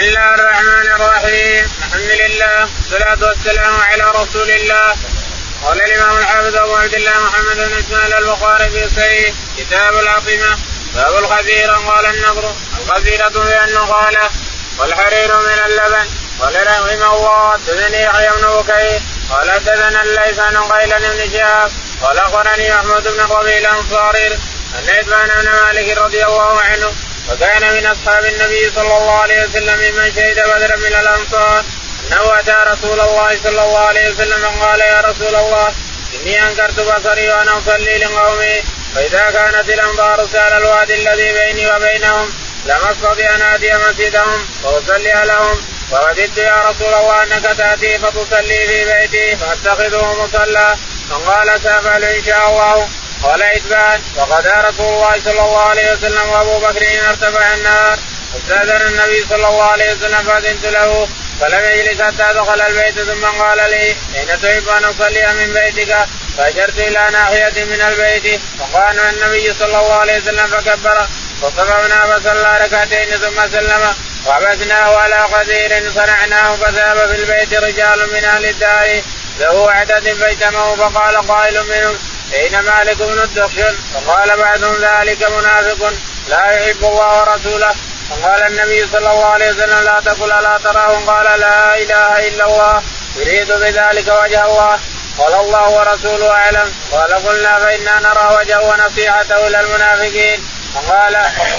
بسم الله الرحمن الرحيم. الحمد لله والصلاة والسلام على رسول الله. قال الإمام الحافظ أبو عبد الله محمد بن إسماعيل البخاري في صحيحه كتاب العظمة باب الخزيرة. قال النضر الخزيرة بأنه قال والحرير من اللبن. قال رحمه الله حدثني يحيى بن بكير قال حدثنا الليث عن قيل بن شهاب قال أخبرني أحمد بن ربيع الأنصاري أن عتبان بن مالك رضي الله عنه وكان من أصحاب النبي صلى الله عليه وسلم ممن شهد بدرا من الأنصار أنه أتى رسول الله صلى الله عليه وسلم قال يا رسول الله إني أنكرت بصري وأنا أصلي لقومي فإذا كانت الأنظار سال الوادي الذي بيني وبينهم لم أستطع أن آتي مسجدهم وأصلي لهم فرددت يا رسول الله أنك تأتي فتصلي في بيتي فأتخذه مصلى. فقال سأفعل إن شاء الله. قال عتبان فغدا رسول الله صلى الله عليه وسلم وأبو بكر ارتفع النار فاستأذن النبي صلى الله عليه وسلم فأذنت له فلم يجلس حتى دخل البيت ثم قال لي أين تحب أن أصلي من بيتك؟ فأشرت إلى ناحية من البيت فقام النبي صلى الله عليه وسلم فكبر فصففنا فصلى ركعتين ثم سلم وعبثناه على خزير صنعناه فذهب في البيت رجال من أهل الدار له عدد فاجتمعوا فقال قائل منهم أين مالك بن الدخشن؟ فقال بعضهم ذلك منافق لا يحب الله ورسوله. فقال النبي صلى الله عليه وسلم لا تقل ألا تراهم؟ قال لا إله إلا الله يريد بذلك وجه الله. قال الله ورسوله أعلم. قال قلنا فإنا نرى وجهه ونصيحته إلى المنافقين. فقال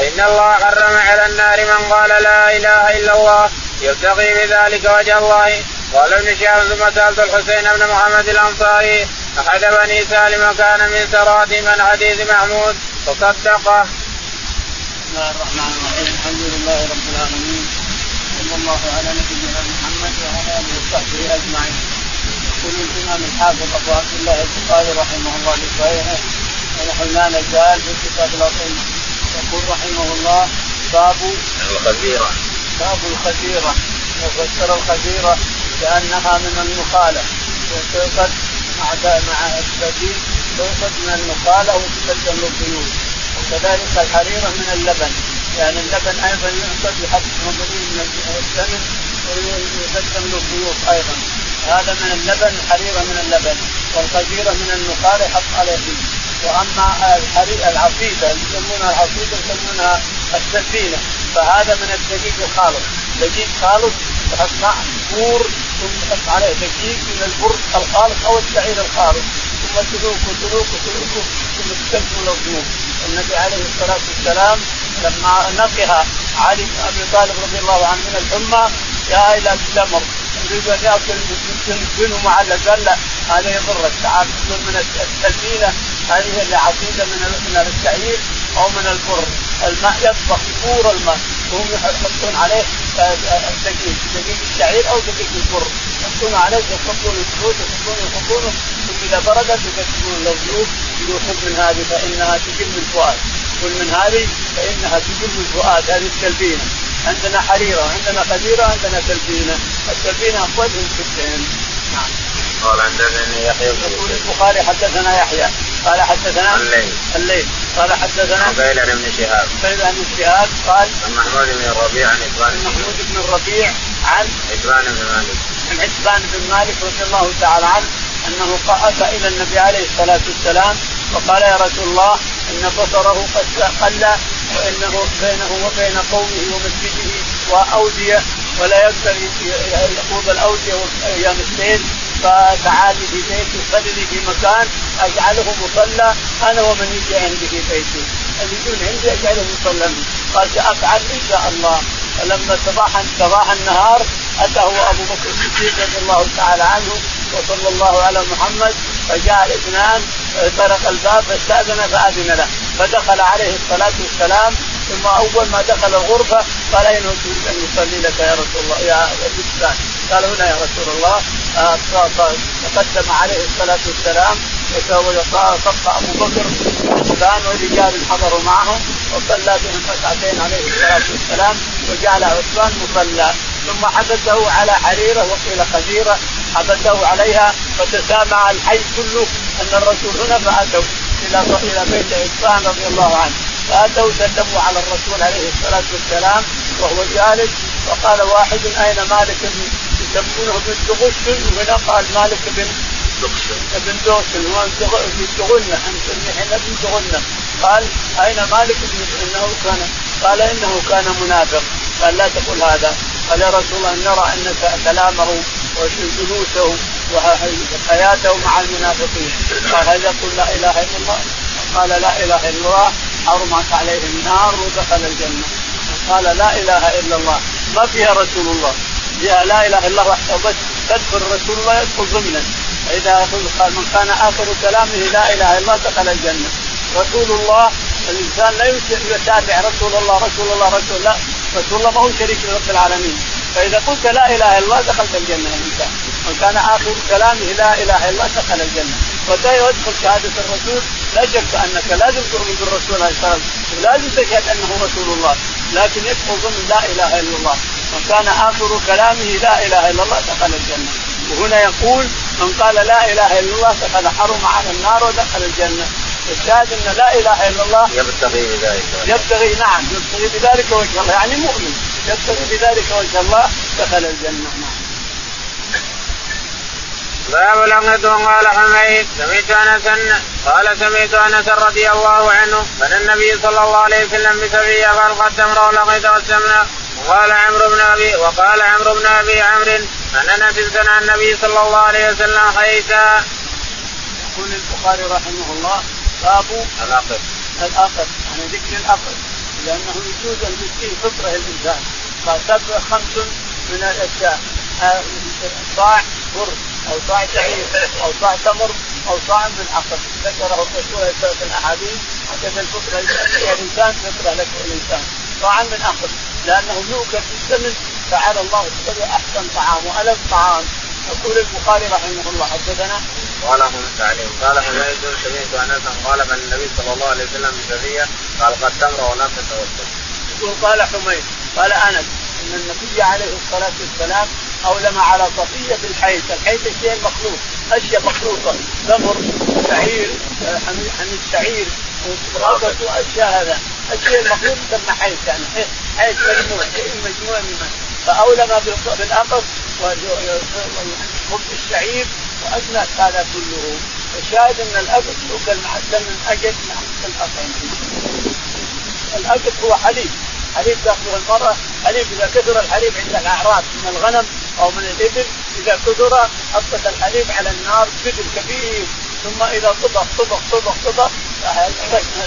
إن الله حرم على النار من قال لا إله إلا الله يبتغي بذلك وجه الله. قال ابن شهاب ثم سألت الحسين بن محمد الأنصاري أحد بني سالم كان من سراتي من حديث محمود فصدقه. بسم الله الرحمن الرحيم. الحمد لله رب العالمين صلى الله على نبينا محمد وعلى آله وصحبه أجمعين. يقول الإمام الحافظ أبو عبد الله البخاري رحمه الله في صحيحه ونحن الجهال في كتاب العظمة. يقول رحمه الله باب الخزيرة وفسر الخزيرة لأنها من النخالة مع السبيل توقد من النخالة وتسجل البيوت. وكذلك الحريرة من اللبن، يعني اللبن أيضا ينقد لحبس مضرين من السمن ويسجل البيوت أيضا. هذا من اللبن، الحريرة من اللبن، والخزيرة من النخالة يحط على البيت. وأما العصيدة يسمونها العصيدة يسمونها السفينة، فهذا من الدقيق الخالص، دقيق خالص تحط بور ثم تحط عليه دقيق من البر الخالص أو الشعير الخالص ثم تلوك ثم تسلسل الجنوب. النبي عليه الصلاة والسلام لما نقها علي بن أبي طالب رضي الله عنه من الحمى جاء إلى التمر يريد أن يأكل منه مع الزلة، هذا يضرك تعال من السفينة. هذه اللي عصيدة من الشعير أو من البر. الماء يطبخ بور الماء وهم يحطون عليه دقيق الشعير أو دقيق البر، يحطون عليه يحطون الخطوط وإذا بردت يكسرون اللوز يروحون من هذه فإنها تجم الفؤاد ومن هذه فإنها تجم الفؤاد. هذه السلبينة عندنا، حريرة عندنا، خزيرة عندنا، سلبينة. السلبينة أخواتهم الكتين. قال حدثنا يحيى يقول البخاري حدثنا يحيى قال حدثنا الليث قال حدثنا قيل بن شهاب قال محمود بن الربيع عن عتبان بن مالك رضي الله تعالى عنه انه أتى الى النبي عليه الصلاة والسلام وقال يا رسول الله ان بصره قد قل وانه بينه وبين قومه ومسجده واودية ولا يقدر يخوض الاودية ايام السيل، فتعالي في بيتي صلي في مكان أجعله مصلى أنا ومن يجي عندي في بيتي، اللي يجون عندي أجعله مصلى. قال سأفعل إن شاء الله. فلما صباح النهار أتاه أبو بكر الصديق رضي الله تعالى عنه وصلى الله على محمد، فجاء الاثنان طرق الباب فاستأذن فأذن له فدخل عليه الصلاة والسلام. ثم أول ما دخل الغرفة قال إنه يريد أن يصلي لك يا رسول الله يا عتبان. قال هنا يا رسول الله. تقدم عليه الصلاة والسلام وصف أبو بكر وعتبان والرجال حضروا معهم وصلى بهم ركعتين عليه الصلاة والسلام وجعل عتبان مصلى. ثم حبسه على حريرة وقيل خزيرة، حبسه عليها فتسامع الحي كله أن الرسول هنا، فأتوا إلى بيت عتبان رضي الله عنه فأتوا سلموا على الرسول عليه الصلاة والسلام وهو جالس وقال واحد أين مالك بن يسمونه بن دغشل وهنا قال مالك بن دغشل بن دغنة نحن بن دغنة قال أين مالك إنه كان قال إنه كان منافق قال لا تقل هذا قال يا رسول الله نرى أنك كلامه وجلوسه وحياته مع المنافقين قال هل يقول لا إله إلا الله قال لا إله إلا الله حرمت عليه النار ودخل الجنة قال لا إله إلا الله ما فيها رسول الله يا لا إله إلا الله وحده بس تدخل رسول الله يدخل ضمنا إذا قال من كان آخر كلامه لا إله إلا الله دخل الجنة رسول الله الإنسان لا يتابع رسول الله رسول الله رسول الله رسول الله ما هو شريك لرب العالمين فإذا قلت لا إله إلا الله دخلت الجنة الإنسان من كان آخر كلامه لا إله إلا الله دخل الجنة وتدخل شهادة الرسول لا شك أنك لازم تؤمن بالرسول عليه الصلاة والسلام لازم تشهد أنه رسول الله لكن يدخل ضمن لا إله إلا الله من كان آخر كلامه لا إله إلا الله دخل الجنة وهنا يقول من قال لا إله إلا الله دخل حرم على النار ودخل الجنة الشاهد أن لا إله إلا الله يبتغي نعم يبتغي بذلك وجه الله يعني مؤمن يبتغي بذلك وجه الله دخل الجنة باب العنقد قال حميد سمعت أنس رضي الله عنه من النبي صلى الله عليه وسلم بسبيه قال قدمنا ولقد قسمنا وقال عمرو بن أبي عمرو أننا تلتنا النبي صلى الله عليه وسلم حيثا. يقول البخاري رحمه الله باب العقد عن ذكر العقد لأنه يجوز أن يسقي فطره الإنسان فسبع خمس من الأشياء صاع برد أو صاع شعير أو صاع تمر أو صاع من عقد ذكره الرسول في الأحاديث هكذا الفطرة الإنسان فطرة لك الإنسان طعام من عقد لأنه يؤكل في السمن فعلى الله سبحانه أحسن طعام وألف طعام. يقول البخاري رحمه الله حدثنا قال حميد قال حميد سمعت أنس قال من النبي صلى الله عليه وسلم بسبيه قال قد تمر ونفس توسل. يقول قال حميد قال أنس أن النبي عليه الصلاة والسلام أولم على صفية الحيث. الحيث شيء مخلوط أشياء مخلوطة تمر شعير حميد شعير وغابة وأشياء هذا أشياء مخلوط تسمى حيث يعني حيث مجموعة منها فأولم بالأقص وخبز الشعير وأجنى هذا كله فشاهد أن الأقص يؤكل مع السمن أجد مع الأقص. الأقص هو حليب تأخذه المرأة حليب إذا كثر الحليب عند الأعراض من الغنم أو من الإبل إذا كثر حطت الحليب على النار بجد كبير ثم إذا طبخ طبخ طبخ طبخ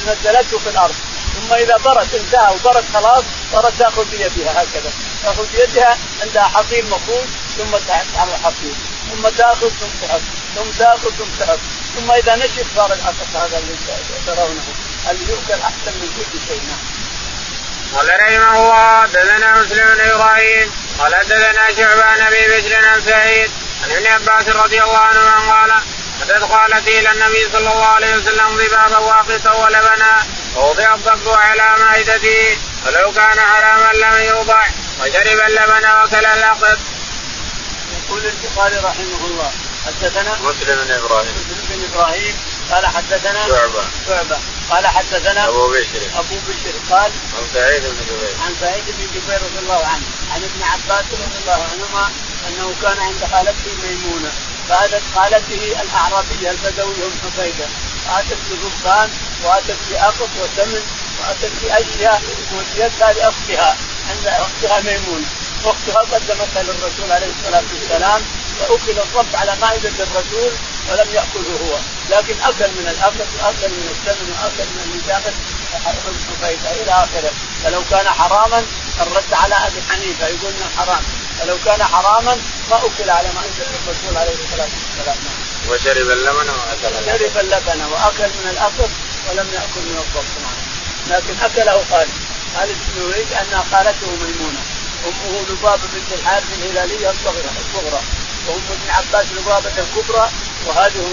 نزلته في الأرض ثم إذا برت انتهى وبرت خلاص برت تأخذ بيدها هكذا تأخذ بيدها عندها حصير مخوض ثم تحط على الحصير ثم تأخذ ثم تحط ثم تأخذ ثم تحط ثم إذا نشف صار العقص هذا اللي ترونه اللي يؤكل أحسن من كل شيء. قال رحمه الله دثنا مسلم بن إبراهيم قال دثنا شعبان أبي بشر عن سعيد عن ابن عباس رضي الله عنهما قال قالت إلى النبي صلى الله عليه وسلم ذبابا واقصا ولبنا ووضع الضب على مائدته ولو كان حراما لم يوضع وشرب اللبن وكل العقد. يقول البخاري رحمه الله حدثنا مسلم بن إبراهيم قال حدثنا شعبة قال حدثنا أبو بشر قال عن سعيد بن جبير رضي الله عنه عن ابن عباس رضي الله عنهما أنه كان عند خالته ميمونة فأتت خالته الأعرابية البدوية الحفيدة فأتت بغبان وأتت بأقص وسمن وأتت بأشياء وأتيتها لأختها عند أختها ميمونة أختها قدمتها للرسول عليه الصلاة والسلام فأكل الضب على مائدة الرسول ولم يأكله هو لكن أكل من الأقص وأكل من السمن وأكل من الجبن فحرم حفيدة إلى آخره. فلو كان حراما الرد على أبي حنيفة يقول إنه حرام فلو كان حراما ما أكل على ما أنزل الرسول عليه الصلاة والسلام وشرب اللبن وأكل من الأقص ولم يأكل من الضب لكن أكله خالد بن الوليد أنها خالته ميمونة أمه لبابة بنت الحارث الهلالية الصغرى وأم ابن عباس لبابة الكبرى وهذه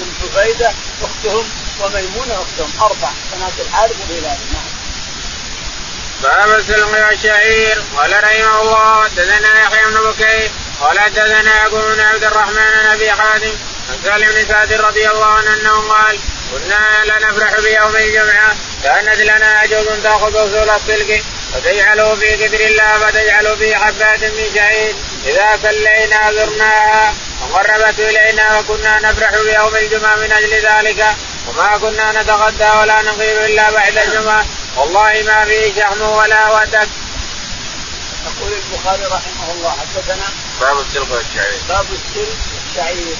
الزبيدة أختهم وميمونة أختهم 4 بنات الحارث الهلالية. باب السلق والشعير قال رحمه الله حدثنا يحيى بن بكير قال حدثنا يعقوب بن عبد الرحمن عن أبي حاتم عن سالم بن سعد رضي الله عنه أنه قال كنا لنفرح بيوم الجمعة كانت لنا أجوز تأخذ أصول السلق وتجعله في قدر الله وتجعله في حبات من شعير إذا كلينا ذرناها وقربت إلينا وكنا نفرح بيوم الجمعة من أجل ذلك وما كنا نتغدى ولا نغيب إلا بعد الجمعة والله ما فيه شحم ولا وتك. يقول البخاري رحمه الله حدثنا باب السلق والشعير. باب السلق والشعير.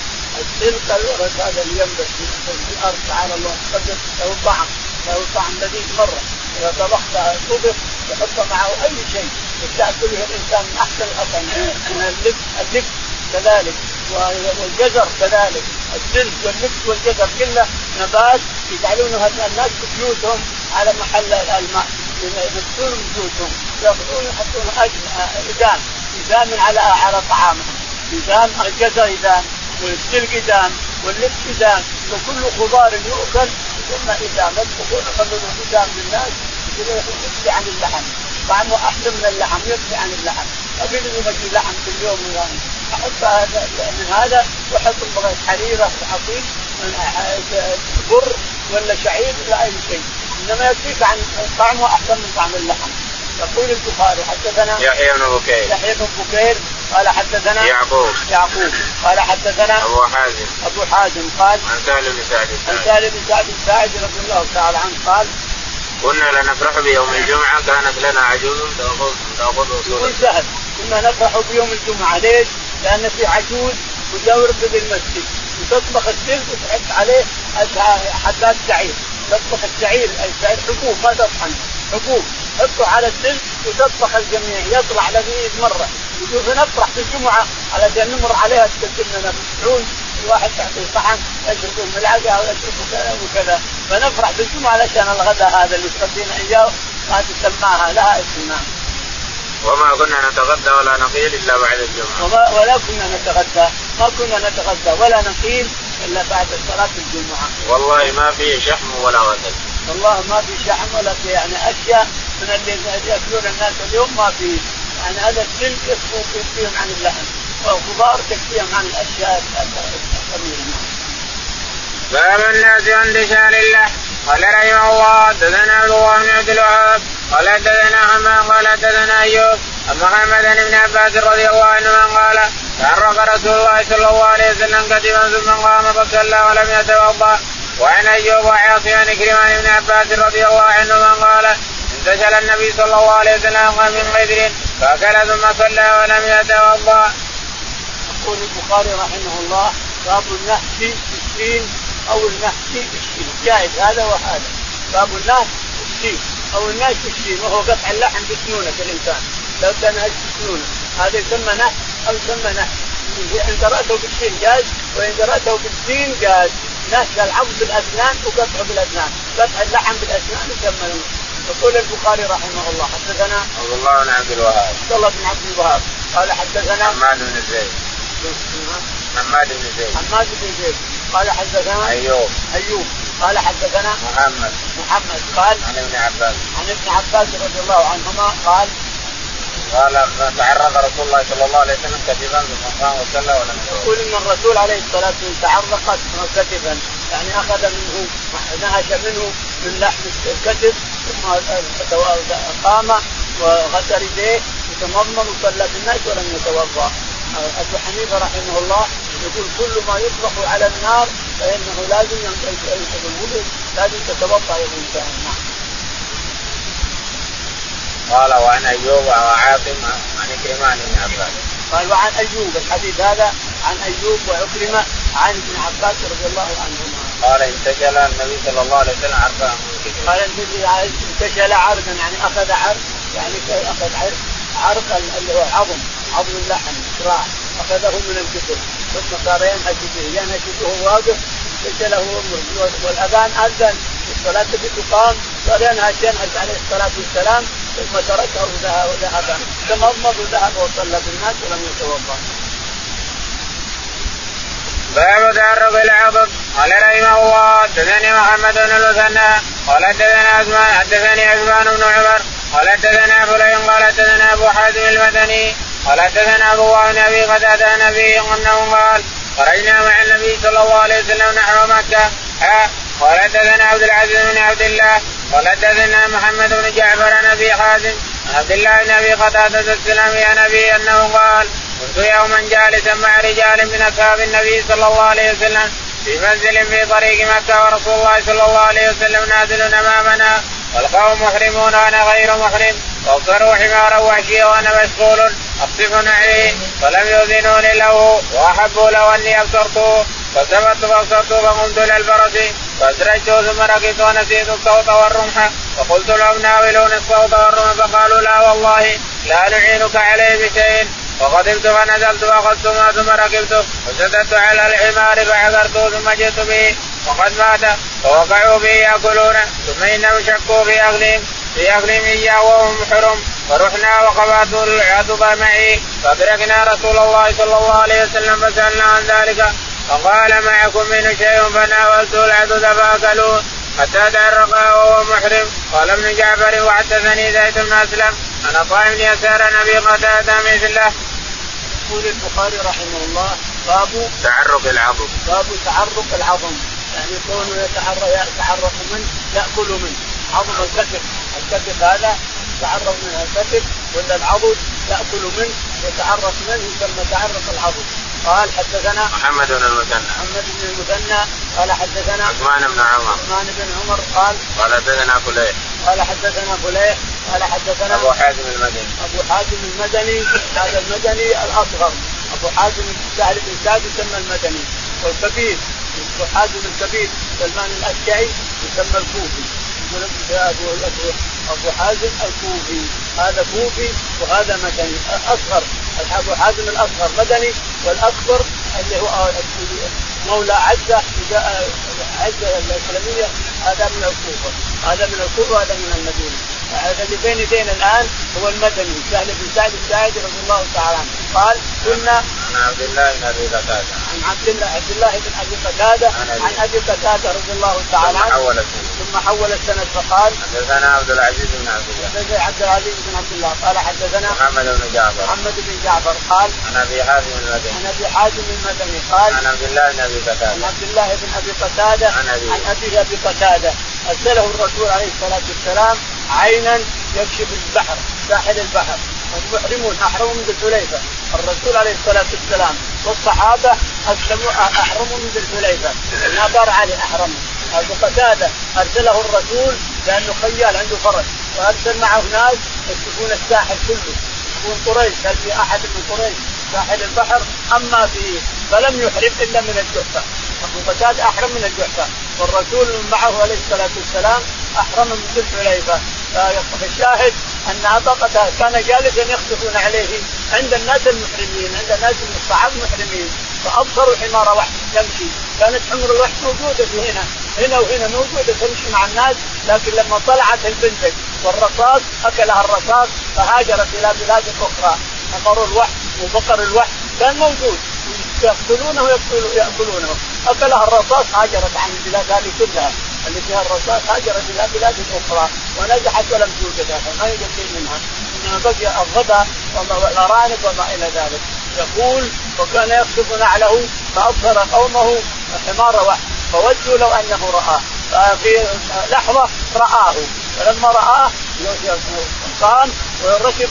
السلق الورد هذا اللي ينبت في الأرض على الله قدر له طعم، له طعم لذيذ مرة، إذا طبخته طبخ تحط معه أي شيء يستعمله الإنسان من أحسن الأطعمة. اللب كذلك والجزر كذلك. السلق واللب والجزر كله نبات يجعلونه الناس بيوتهم على محل الماء يمسون بيوتهم يأخذون يحطون إدام على طعامهم، إدام الجزر إدام والسلق إدام واللب إدام وكل خضار يؤكل ثم إدام يطبخون يخلونه إدام للناس يبحث عن اللحم طعمه أحسن من اللحم يبحث عن اللحم أبيد أن يجي لحم كل يوم ويوم أحط من هذا وأحط بغير حريرة وحطيب بر ولا شعير ولا أي شيء إنما يكفيك عن طعمه أحسن من طعم اللحم. يقول البخاري حدثنا يحيى بن بكير قال حدثنا يعقوب قال حدثنا أبو حازم قال عن سالم بن سعد رضي الله تعالى عنه قال كنا لنفرح بيوم الجمعة كانت لنا عجوز تأخذ سهل. كنا نفرح بيوم الجمعة ليش؟ لأن في عجوز وجاورة بالمسجد وتطبخ السلق وتحط عليه حبات شعير، تطبخ الشعير حبوب ما تطحن حبوب حطه على السلق وتطبخ الجميع يطلع لذيذ مرة. يجوز نفرح في الجمعة على أن نمر عليها تكلمنا نفرحون الواحد تعطيه طعم يشربه ملعقة أو يشربه كذا وكذا فنفرح في الجمعة علشان الغداء هذا اللي تغدينا إياه ما تسمعها لها اسمها. وما كنا نتغدى ولا نقيل إلا بعد الجمعة ولا كنا نتغدى ولا نقيل إلا بعد صلاة الجمعة والله ما فيه شحم ولا وتك. والله ما فيه شحم ولا فيه يعني أشياء من اللي يأكلون الناس اليوم ما فيه يعني هذا السلك يكفيهم عن اللحم والخضار تكفيهم عن الأشياء الثمينة. باب الناس عند شعر اللحم. قال رحمه الله دثنا الله بن عبد الوهاب قال دثنا حمام قال دثنا أيوب عن محمد بن عباس رضي الله عنهما قال تعرق رسول الله صلى الله عليه وسلم قدما ثم قام فصلى ولم يتوضأ. وعن أيوب وعاصم عن كريمان بن عباس رضي الله عنهما قال انتشل النبي صلى الله عليه وسلم من قدر فأكل ثم صلى ولم يتوضأ. يقول البخاري رحمه الله باب النهي بالسين أو النهي بالسين جائز هذا وهذا. باب النهي بالسين أو النهي بالسين وهو قطع اللحم بسنونك الإنسان لو تنهش بسنونك هذا يسمى نهي أو يسمى نهي إن درأته بالسين جائز وإن درأته بالسين جائز. نهي العظم بالأسنان وقطعه بالأسنان قطع اللحم بالأسنان يسمى نهي. يقول البخاري رحمه الله حدثنا عبد الله بن عبد الوهاب قال حدثنا حماد بن زيد قال حدثنا أيوب قال حدثنا محمد قال عن ابن عباس رضي الله عنهما قال تعرض رسول الله صلى الله عليه وسلم كتفا بالمقام وسلى ولم يتوضأ. يقول إن الرسول عليه الصلاة والسلام تعرقت كتفا يعني أخذ منه نهش منه من لحم الكتف ثم قام وغسل يديه وتمضمض وصلى بالناس ولم يتوضأ. أبو حنيفة رحمه الله يقول كل ما يطبخ على النار فإنه لازم ينقل لازم تتوضأ يا إنسان. قال وعن أيوب وعاصم عن كريم عن ابن عباس. قال وعن أيوب الحديث هذا عن أيوب وعكرمة عن ابن عباس رضي الله عنهما. قال انتشل النبي صلى الله عليه وسلم عرضا. قال انتشل عرضا يعني أخذ عرض يعني أخذ عرض اللي هو عظم اللحم راح أخذه من الكتف ثم صار ينهشه واقف انتشله والأذان أذن الصلاة بتقام صار ينهش عليه الصلاة والسلام ثم تركه ذهبا تمضمض ذهب وصلى بالناس ولم يتوضأ. باب تعرض العضد. قال رحمه الله حدثني محمد بن المثنى قال حدثني عثمان بن عمر قال حدثنا فلان قال حدثنا أبو حازم المدني قال حدثنا أبو بن أبي قتادة عن أبيه أنه قال خرجنا مع النبي صلى الله عليه وسلم نحو مكة قال حدثنا عبد العزيز بن عبد الله قال حدثنا محمد بن جعفر عن أبي حازم عبد الله بن أبي قتادة السلمي عن أبيه أنه قال: كنت يوما جالسا مع رجال من أصحاب النبي صلى الله عليه وسلم في منزل في طريق مكة، ورسول الله صلى الله عليه وسلم نازل أمامنا والقوم محرمون وأنا غير محرم، وأبصروا حمارا وحشيا وأنا مشغول أقصف عليه فلم يؤذنوني له، وأحبوا لو أني أبصرته، فثبت فأبصرت فقمت إلى الفرس فأدرجته ثم ركضت ونسيت الصوت والرمح، وقلت لهم ناولوني الصوت والرمح، فقالوا لا والله لا نعينك عليه بشيء، وقدمت فنزلت فأخذت ما ثم ركبته وسددت على الحمار فعثرته ثم جئت به وقد مات، فوقعوا به يأكلونه، ثم إنهم شكوا في أغلهم إياه وهم حرم، فرحنا وقبضوا العتبة معي فأدركنا رسول الله صلى الله عليه وسلم فسألنا عن ذلك، فقال معكم منه شيء، فناولته العدد فأكلوه حتى تعرقا وهو محرم. قال ابن جعفر: وحدثني زيد بن أسلم عن عطاء بن يسار عن أبي قتادة مثله. يقول البخاري رحمه الله: باب تعرق العظم. باب تعرق العظم، يعني كونه يتحرك منه، يأكل منه. عظم الكتف هذا يتحرك منه الكتف، ولا العضد يأكل منه يتحرك منه، يسمى تعرق العظم. قال: حدثنا محمد بن المثنى قال: حدثنا عثمان بن عمر قال حدثنا فليح قال حدثنا أبو حازم المدني هذا المدني الأصغر، أبو حازم سهل بن سعد يسمى المدني، والكبير أبو حازم الكبير سلمان الأشجعي يسمى الكوفي. يقول أبو حازم الكوفي، هذا كوفي وهذا مدني. الأصغر أبو حازم الأصغر مدني، والأكبر اللي هو مولى عزة الإسلامية، هذا من الكوفة هذا من المدينة. هذا اللي بين يدينا الآن هو المدني سهل بن سعد الساعدي رضي الله تعالى عنه. قال: كنا عن عبد الله بن أبي قتادة عن أبي قتادة رضي الله تعالى عنه، ثم حول السند فقال: حدثنا عبد العزيز بن عبد الله قال: حدثنا محمد بن جعفر قال: أنا أبي حازم المدني قال: عن عبد الله بن أبي قتادة عن أبي قتادة أرسله الرسول عليه الصلاة والسلام عينا يكشف البحر، ساحل البحر، المحرمون أحرموا من الحليفة. الرسول عليه الصلاة والسلام والصحابة أحرموا من الحليفة، نبر علي أحرموا. أبو قتادة أرسله الرسول لأنه خيال عنده فرس، وأرسل معه ناس يكشفون الساحل كله، يكون قريش، هل في أحد من قريش ساحل البحر؟ أما فيه فلم يحرم إلا من الجحفة. أبو قتادة أحرم من الجحفة، والرسول معه عليه الصلاة والسلام أحرم من الحليفة. الشاهد أن أبا قتادة كان جالسا يخطفون عليه عند الناس المحرمين، عند الناس الصعب المحرمين، فأبصروا حمار وحش تمشي. كانت حمر الوحش موجودة هنا وهنا موجودة تمشي مع الناس، لكن لما طلعت البنتج والرصاص أكلها الرصاص فهاجرت إلى بلاد أخرى. حمر الوحش وبقر الوحش كان موجود يأكلونه، أكلها الرصاص هاجرت عن البلاد هذه كلها اللي فيها الرصاص، هاجرت إلى بلاد أخرى ونزحت ولم توجدها، ما يوجد شيء منها، إنما بقي الغضب والأرانب وما إلى ذلك. يقول: وكان يقصف نعله فأبصر قومه حمار وحش فودوا لو أنه رآه، ففي لحظة رآه، فلما رآه قام وركب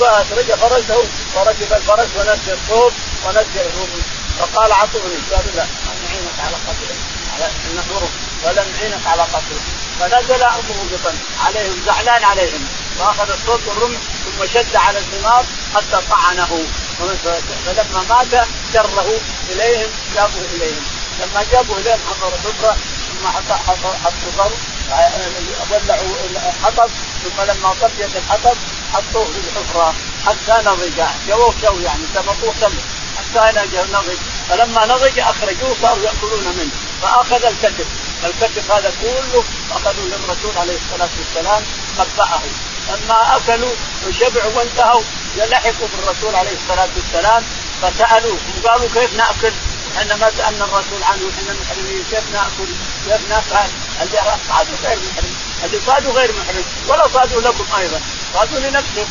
فرسه، وركب الفرس ونسي الصوب ونسي الروم، فقال: عطوني لا نعينك على قتله، على نحوره ولا نعينك على قتله. فنزل مغضبا عليهم، زعلان عليهم، فأخذ الصوت والرمح ثم شد على الحمار حتى طعنه، فلما مات جره إليهم، جابوا إليهم حضر صبرة، ثم حطوا ولعوا الحطب، ثم لما طفيت الحطب حطوه في الحفرة حتى نضج، جوه يعني سبقوه تمر حتى نضج، فلما نضج أخرجوه صاروا يأكلون منه، فأخذ الكتف هذا كله أخذوا للرسول عليه الصلاة والسلام قطعه. لما أكلوا وشبعوا وانتهوا لحقوا بالرسول عليه الصلاة والسلام فسألوه وقالوا: كيف نأكل؟ إحنا ما سألنا الرسول عنه، إحنا محرمين، كيف نأكل؟ اللي صادوا غير محرم ولا صادوا لكم أيضا، صادوا لنفسهم.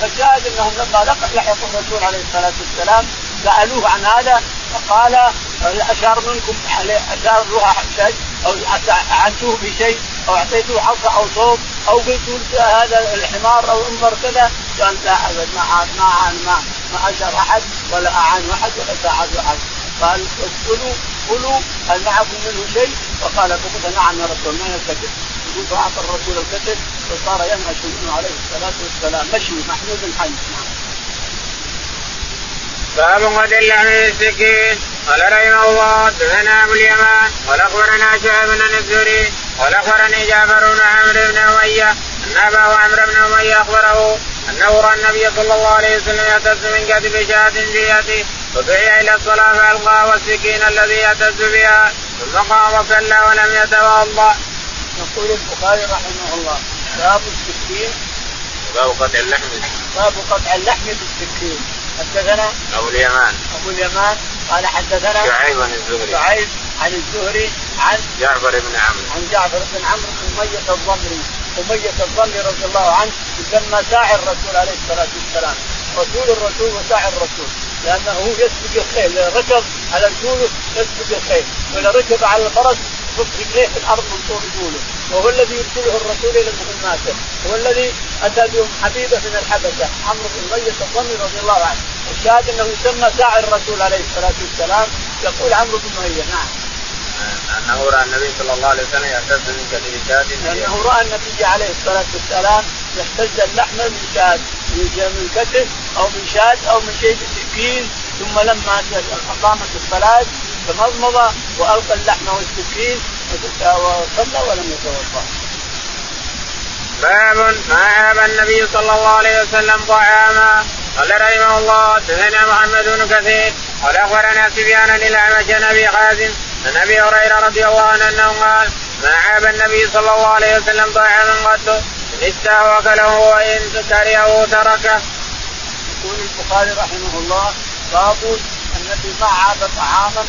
فالشاهد أنهم لما لحقوا الرسول عليه الصلاة والسلام سألوه عن هذا، فقال: أشار منكم أشار شيء، أو عنتوه بشيء، أو أعطيته حصى أو صوب، أو قلتوا هذا الحمار أو أمر كذا، أنت لا أحد ما أشر أحد ولا أعان أحد ولا ساعد أحد. قال قلوا هل معكم منه شيء؟ فقال فقد نعم يا رسول الله الكتب. يقول فأعطى الرسول الكتب وصار ينهش منه عليه الصلاة والسلام مشي محمود حي. باب قد اللعن السكين. قال رحمه الله حدثنا أبو اليمان قال أخبرنا شعيب بن الزهري قال أخبرني جعفر بن عمرو بن أمية أن أباه عمرو بن أمية أخبره أنه رأى النبي صلى الله عليه وسلم يعتز من كتف شاة في يده فدعي إلى الصلاة فألقاه السكين الذي يعتز بها ثم قام وصلى ولم يتوضأ. يقول البخاري رحمه الله باب السكين باب قطع اللحم بالسكين. حدثنا أبو اليمان قال حدثنا شعيب عن الزهري عن جعفر بن عمرو أمية الضمري رضي الله عنه يسمى ساعي الرسول عليه الصلاة والسلام. رسول الرسول وساعي الرسول لأنه يسبق الخيل، ركب على رجوله يسبق الخيل، ولا ركب على الفرس يسبق رجليه في الأرض من طول رجوله، وهو الذي يرسله الرسول إلى المهمات، هو الذي أتى بهم حبيبة من الحبشة عمرو بن أمية الضمري رضي الله عنه. الشاهد أنه يسمى ساعي الرسول عليه الصلاة والسلام. يقول عمرو بن أمية أنه رأى النبي صلى الله عليه وسلم يعتز من كتف شاة. أنه رأى النبي عليه الصلاة والسلام يعتز اللحم من شاة، من كتف أو من شاة أو من شيء بالسكين، ثم لما أقامت الصلاة فمضمض وألقى اللحم والسكين وصلى ولم يتوضأ. باب ما أبى النبي صلى الله عليه وسلم طعاما. قال رحمه الله حدثنا محمد بن كثير قال أخبرنا سفيان الأعمش عن أبي حازم عن أبي هريرة رضي الله عنه أنه قال ما عاب النبي صلى الله عليه وسلم طعاما قط إن استهوى أكله وإن كرهه تركه. يقول البخاري رحمه الله باب النبي ما عاب طعاما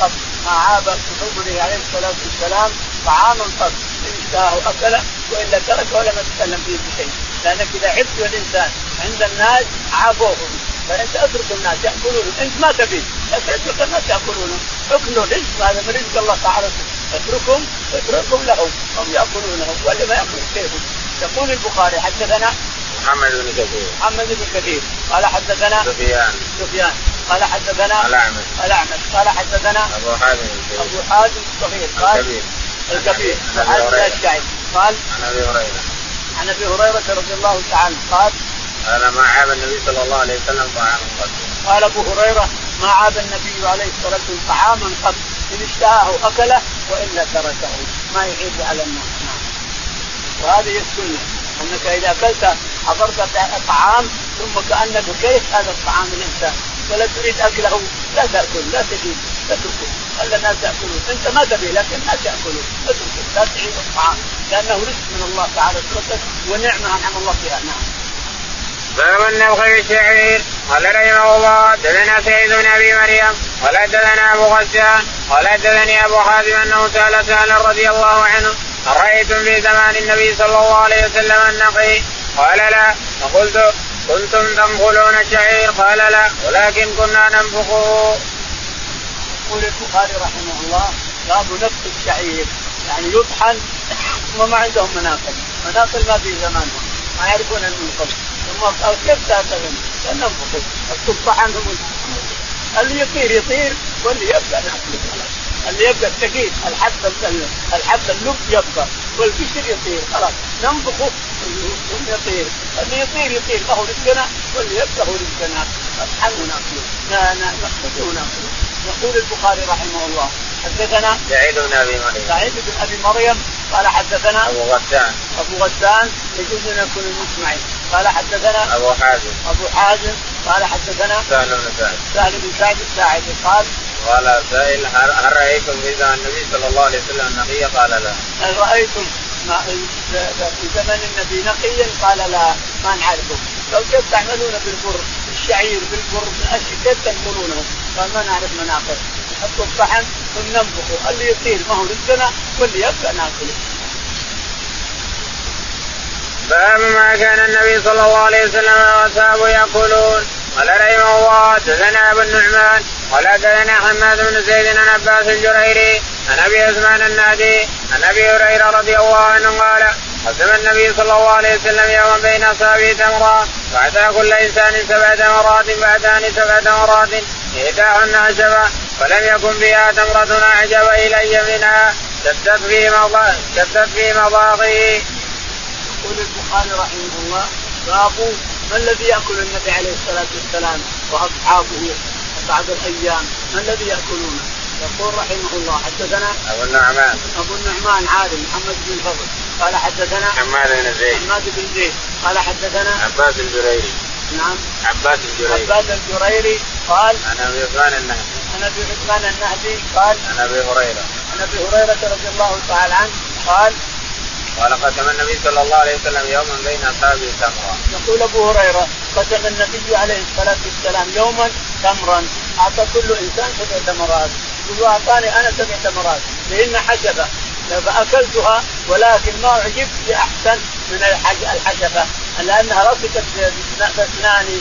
قط، ما عاب بحضوره عليه الصلاة والسلام طعاما قط إن استهوى أكله وإلا تركه ولم يتكلم فيه بشيء. لأنك إذا عبت الإنسان عند الناس عابوهم، فأنت أترك الناس يأكلونهم، أنت ما تبي أترك الناس يأكلونهم، أكلوا رزق، هذا من رزق الله تعالى، أتركهم لهم هم يأكلونهم ولا ما يأكل كيفهم. يقول البخاري حدثنا محمد بن كثير قال حدثنا سفيان قال حدثنا الأعمش قال حدثنا أبو حازم الصغير قال الكبير قال عن أبي هريرة رضي الله تعالى قال قال ما عاب النبي صلى الله عليه وسلم طعاما قط. قال أبو هريرة ما عاب النبي عليه الصلاة والسلام طعاما قط إن اشتهاه أكله وإلا تركه، ما يعيب على الناس. وهذه السنة أنك إذا أكلت حضرت طعام ثم كأنك كيف هذا الطعام الإنسان ولا تريد أكله لا تأكل، لا تجيب، لا تأكل، ألا الناس يأكلون، أنت ما تبي لكن لا تأكلون، لا تعيب الطعام لأنه رزق من الله تعالى ونعمة عن الله فيها. باب النفخ في الشعير. قال رحمه الله حدثنا سعيد بن أبي مريم قال حدثنا أبو غسان قال حدثني أبو حازم أنه سأل سهلا رضي الله عنه أرأيتم في زمان النبي صلى الله عليه وسلم النقي؟ قال لا. فقلت كنتم تنقلون الشعير؟ قال لا ولكن كنا ننفخه. يقول البخاري رحمه الله باب نفخ الشعير، يعني يطحن وما عندهم مناقل ما في زمانهم، ما يعرفون المنقل أو كيف تأتهم فننفخه التطح عنهم اللي يطير واللي يبقى نحن اللي يبقى التقيد الحبة اللب يبقى والبشر يطير خلاص ننفخه يطير اللي يطير ما هو رزقنا واللي يبقى هو رزقنا نطحنه نأكله. يقول البخاري رحمه الله حدثنا سعيد بن أبي مريم قال حدثنا أبو غسان يجوز أن يكون المسمعين قال حدثنا أبو حازم قال حدثنا سهل بن سعد الساعدي قال سائل هل رأيتم في زمن النبي صلى الله عليه وسلم النقي؟ قال لا. هل رأيتم في زمن النبي نقيا؟ قال لا ما نعرفه. لو كيف تعملون بالبر الشعير بالبر الأشياء كيف تنقلونه؟ قال ما نعرف مناقل نحطه الصحن وننبخه اللي يطير ما هو رزقنا واللي يبقى ناكله. باب ما كان النبي صلى الله عليه وسلم وأصحابه يأكلون. قال رحمه الله حدثنا أبو النعمان قال حدثنا حماد بن زيد عن عباس الجريري عن أبي عثمان النهدي عن أبي هريرة رضي الله عنه قال قسم النبي صلى الله عليه وسلم يوما بين أصحابه تمرة وعدا كل إنسان 7 مرات بعدان 7 مرات إحداهن عجبا ولم يكن بها تمرة أعجب إلي منها شتت في مضاغه. يقول البخاري رحمه الله: باب ما الذي يأكل النبي عليه الصلاة والسلام وأصحابه بعد الأيام، ما الذي يأكلونه؟ يقول رحمه الله: حدثنا أبو النعمان عالي محمد بن فضل قال حدثنا حماد بن زيد قال حدثنا عباس الجريري قال أنا بإثمان النهدي قال أنا بهريرة رضي الله تعالى عنه قال ختم النبي صلى الله عليه وسلم يوما بين أصحابه تمرا. يقول أبو هريرة: ختم النبي عليه الصلاة والسلام يوما تمرا، أعطى كل إنسان 7 تمرات، وأعطاني أنا 7 تمرات لأن حشبة فأكلتها، ولكن ما أعجبت بأحسن من الحشبة لأنها رفقت بأسناني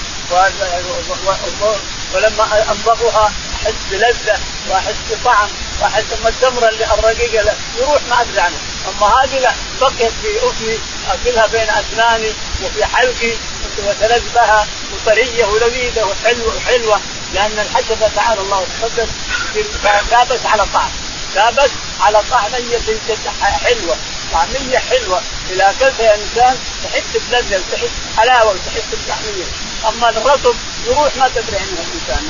ولما أمضغها أحس بلذة وأحس بطعم وأحس أما التمرة اللي الرقيقة يروح ما أدري عنه، أما هذه لا، بقيت في أفني أكلها بين أسناني وفي حلقي وتلذها وطرية ولذيذة وحلوة لأن الحشبة تعالى الله تقدس ثابت على طعمية حلوة، طعمية حلوة إذا أكلتها يا إنسان تحس بلذة وتحس حلاوة وتحس بطعمية، أما الرطب يروح ما تدري عنه الإنسان.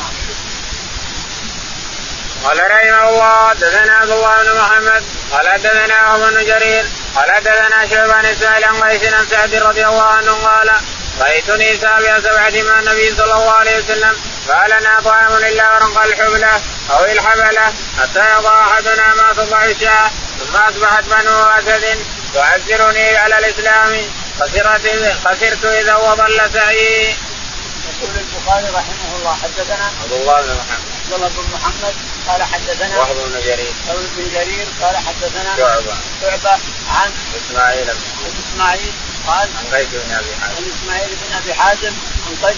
قال رحمه الله: حدثنا عبد الله بن محمد قال حدثنا عمرو بن جرير قال حدثنا شعبة عن إسماعيل عن قيس بن سعد رضي الله عنه قال: رأيت نساء بها 7 مع النبي صلى الله عليه وسلم فلنا طعام إلا ورق الحبلة أو الحبلة حتى يضع أحدنا ما تضع الشاة، ثم أصبحت بنو أسد تعذرني على الإسلام خسرت إذا وضل سعي. يقول البخاري رحمه الله: حدثنا عبد الله بن محمد قال حدثنا وهب بن جرير قال حدثنا شعبة عن إسماعيل قال عن قيس بن أبي حازم قال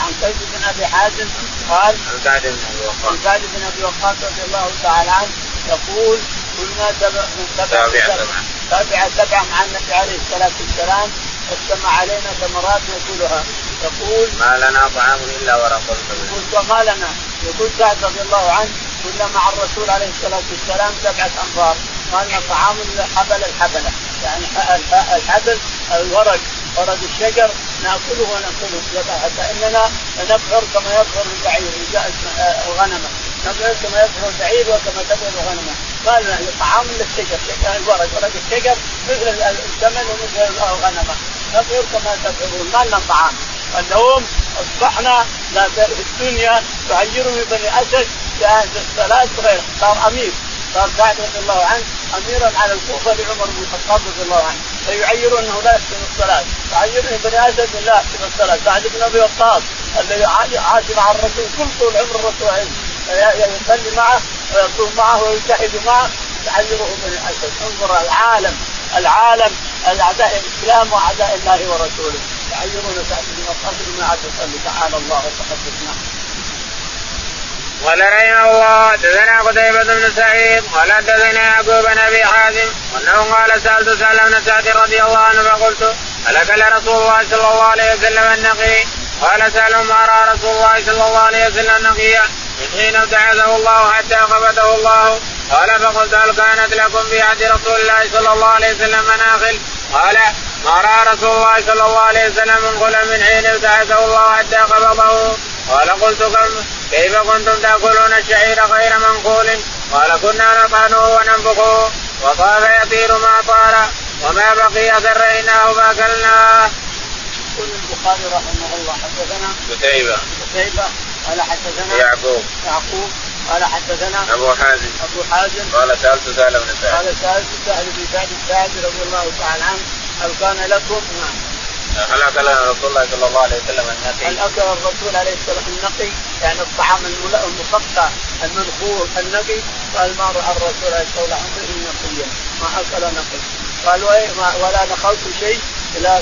عن سعد بن أبي وقاص رضي الله تعالى عنه يقول: كنا سبعة مع النبي عليه الصلاة والسلام اجتمع علينا ثمرات نأكلها. يقول: ما لنا طعام إلا ورق الحبلة. ما لنا، يقول سعد رضي الله عنه: كنا مع الرسول عليه الصلاة والسلام 7 أنفار، كان طعام الحبلة يعني الحبل الورق الشجر نأكله حتى إننا نبحر كما يبحر البعير الغنمة، نبحر كما يبحر البعير وكما تبحر الغنمة، قال طعام الشجر ورق الشجر مثل الثمن ومثل الغنمة، نبحر كما تبحرون، ما لنا طعام. اليوم أصبحنا لا الدنيا تعير من بني أسد ثلاث غير، صار أمير، صار سعد رضي الله عنه أميرا على الكوفة لعمر بن الخطاب رضي الله عنه، فيعيرون أنه لا يحسن الصلاة، تعيرون بني أسد لا يحسن الصلاة، سعد بن أبي وقاص الذي عاش مع الرسول كل طول عمر الرسول يصلي معه ويصوم معه ويجتهد معه، تعيره بني أسد. انظر العالم الأعداء الإسلام وأعداء الله ورسوله تعيرون سعد بن وقاص بن عبد تعالى الله وتقدسنا. قال رحمه الله: حدثنا قتيبة بن سعيد قال حدثنا يعقوب بن أبي حازم أنه قال: سألت سهل بن سعد رضي الله عنه فقلت: أكل رسول الله صلى الله عليه وسلم النقي؟ قال: سأل ما رأى رسول الله صلى الله عليه وسلم النقي من حين ابتعثه الله حتى قبضه الله. قال: فقلت: هل كانت لكم في عهد رسول الله صلى الله عليه وسلم مناخل؟ قال: ما رأى رسول الله صلى الله عليه وسلم منخلا من حين ابتعثه الله حتى قبضه. قال: قلت: كيف كنتم تأكلون الشعير غير منقول؟ قال: كنا نطعنه وننفخه وطاف يطير ما طار وما بقي ذريناه فأكلناه. يقول البخاري رحمه الله: حدثنا قتيبة قال حدثنا يعقوب قال حدثنا أبو حازم قال سألت سهل بن سعد رضي الله تعالى عنه: هل كان لكم هل أكل رسول الله صلى الله عليه وسلم النقي؟ هل أكل الرسول عليه الصلاة والسلام النقي يعني الطعام المقطع المنخور النقي؟ قال: ما رأى الرسول عليه الصلاة والسلام نقيا، ما أكل نقي. قال: ولا نخلت شيء إلا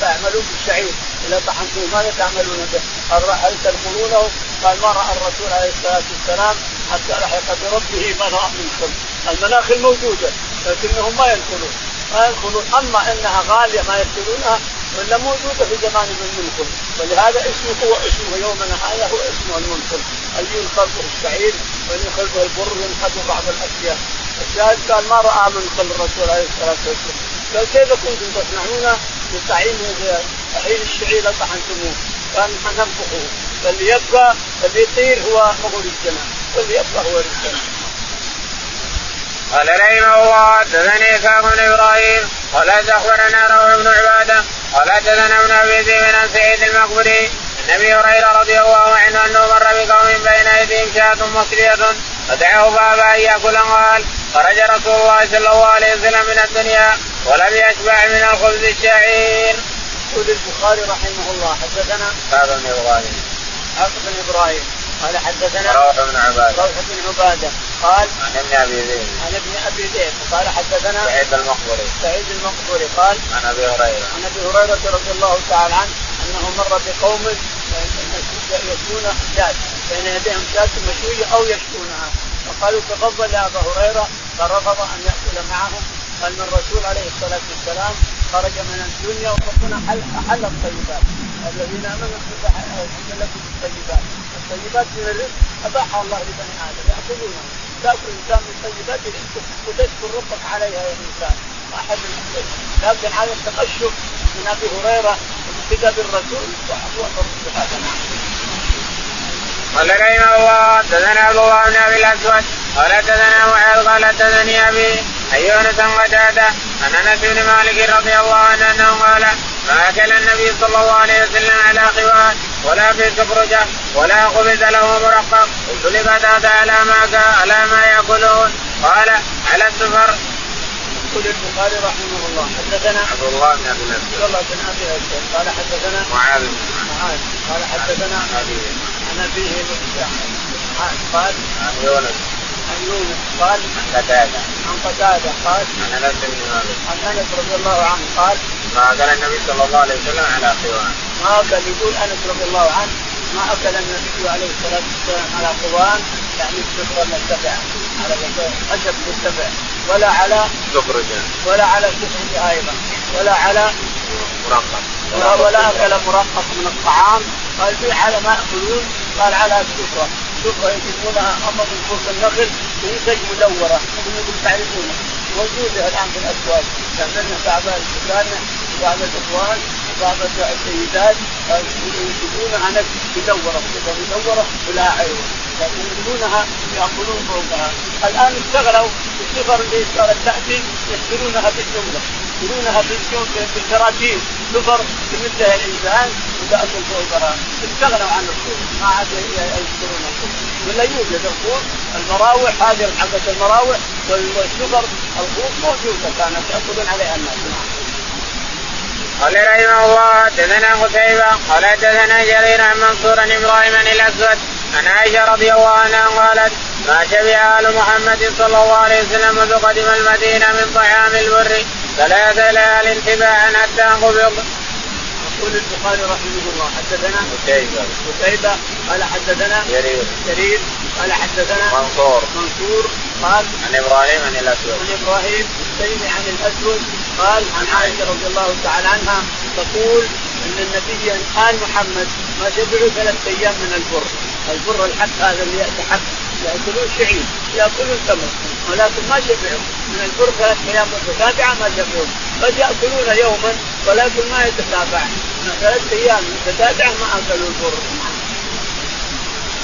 تعملون بالشعير إلا طعمتم، ماذا تعملون به؟ هل تنقلونه؟ قال: ما رأى الرسول عليه الصلاة والسلام حتى لحق بربه ما رأى منكم. المناخل موجودة لكنهم ما ينقلون، ما ينقلون. أما إنها غالية ما يشترونها ولا موجودة في زمان المنقل، ولهذا اسمه هو اسمه يومنا هذا هو اسمه المنقل، اللي ينقلبه الشعير وينقلبه البر وينقلبه بعض الأشياء. الشاهد قال ما رأى منقل الرسول عليه الصلاة والسلام، قال كيف كنتم تصنعون بتعين الشعير طحنتموه؟ قال نحن ننفخه، فاللي يبقى اللي يطير هو مغول الجنة، واللي يبقى هو الجنة. قال رحمه الله حدثني كعب بن إبراهيم قال أخبرنا روح بن عبادة قال حدثنا ابن أبي ذئب عن سعيد المقبري عن أبي هريرة رضي الله عنه أنه مر بقوم بين أيديهم شاة مصرية فدعاه بابا أن يأكل، قال خرج رسول الله صلى الله عليه وسلم من الدنيا ولم يشبع من الخبز الشعير. قال البخاري رحمه الله حدثنا كعب بن إبراهيم قال حدثنا روح بن عبادة قال عن ابن أبي ذئب قال حدثنا سعيد المقبري قال عن أبي هريرة رضي الله تعالى عنه أنه مر بقوم يشكون شاة بين يديهم شاة مشوية أو يشكونها، فقالوا تفضل يا أبا هريرة، فرفض أن يأكل معهم. قال الرسول عليه الصلاة والسلام خرج من الدنيا وربنا أحل الطيبات، الذين آمنوا أحل لكم الطيبات، الطيبات من الرزق أباحها الله لبني آدم يأكلونها، تأكل الإنسان من الطيبات وتشكر ربك عليها يا إنسان أحد الأشياء. لكن هذا التقشف من أبي هريرة وابتدى بالرسول وأحوط بهذا. قال رحمه الله تزنى عبد الله بن أبي الأسود قال تزنى معاذ قال تزني أبي أيونس قتادة أن أنس بن مالك رضي الله عنه أنه قال ما أكل النبي صلى الله عليه وسلم على خوات ولا في سفرجة ولا خبز له مرقق. قلت لقتادة على ما يأكلون؟ قال على السفر. قال البخاري رحمه الله حدثنا عبد الله بن أبي الأسود قال حدثنا معاذ قال حدثنا أبيه قال عن يونس قال عن قتادة قال عن أنس رضي الله عنه قال ما أكل النبي صلى الله عليه وسلم على خوان. يقول أنس رضي الله عنه ما أكل النبي عليه الصلاة والسلام على خوان، يعني السفر السبع على خشب السبع ولا على سفرجة ولا على سفرجة أيضا ولا على مرقق ولا أكل مرقق من الطعام. قال في على ما يأكلون؟ قال على السفرة، سفرة يسمونها أمر من فرص النخل وهي زج مدورة أنتم تعرفونها موجودة الآن في الأسواق، تعملنا بعض السكانة وبعض الأخوان وبعض السيدات يسمونها نفس مدورة ولا عيون، لكن يسمونها يأكلون فوقها. الآن اشتغلوا السفر اللي صارت تأتي يشترونها بالجملة يشترونها بالكراتين سفر بمثلها الإنسان تأكل فوقها، استغنوا عن الخبز ما عاد يشترون الخبز ولا يوجد الخبز. المراوح هذه حقة المراوح والسفر الخبز موجودة كانت يأكلون عليها الناس. قال رحمه الله تزنى قتيبة قال تزنى جرير عن منصور عن إبراهيم الأسود عن عائشة رضي الله عنها قالت ما شبع آل محمد صلى الله عليه وسلم منذ قدم المدينة من طعام البر 3 ليال تباعا حتى قبض. قال البخاري رحمه الله حدثنا قتيبة قال حدثنا جرير قال حدثنا منصور قال عن إبراهيم عن الأسود قال عن عائشة رضي الله تعالى عنها تقول أن النبي آل محمد ما شبعوا 3 أيام من البر الحق، هذا اللي يأتحق يأكلون شعير يأكلون تمر، ولكن ما شبعوا من البر 3 أيام متتابعة ما شبعوا. قد يأكلون يوما ولكن ما يتتابع، من 3 أيام متتابعة ما أكلوا البر.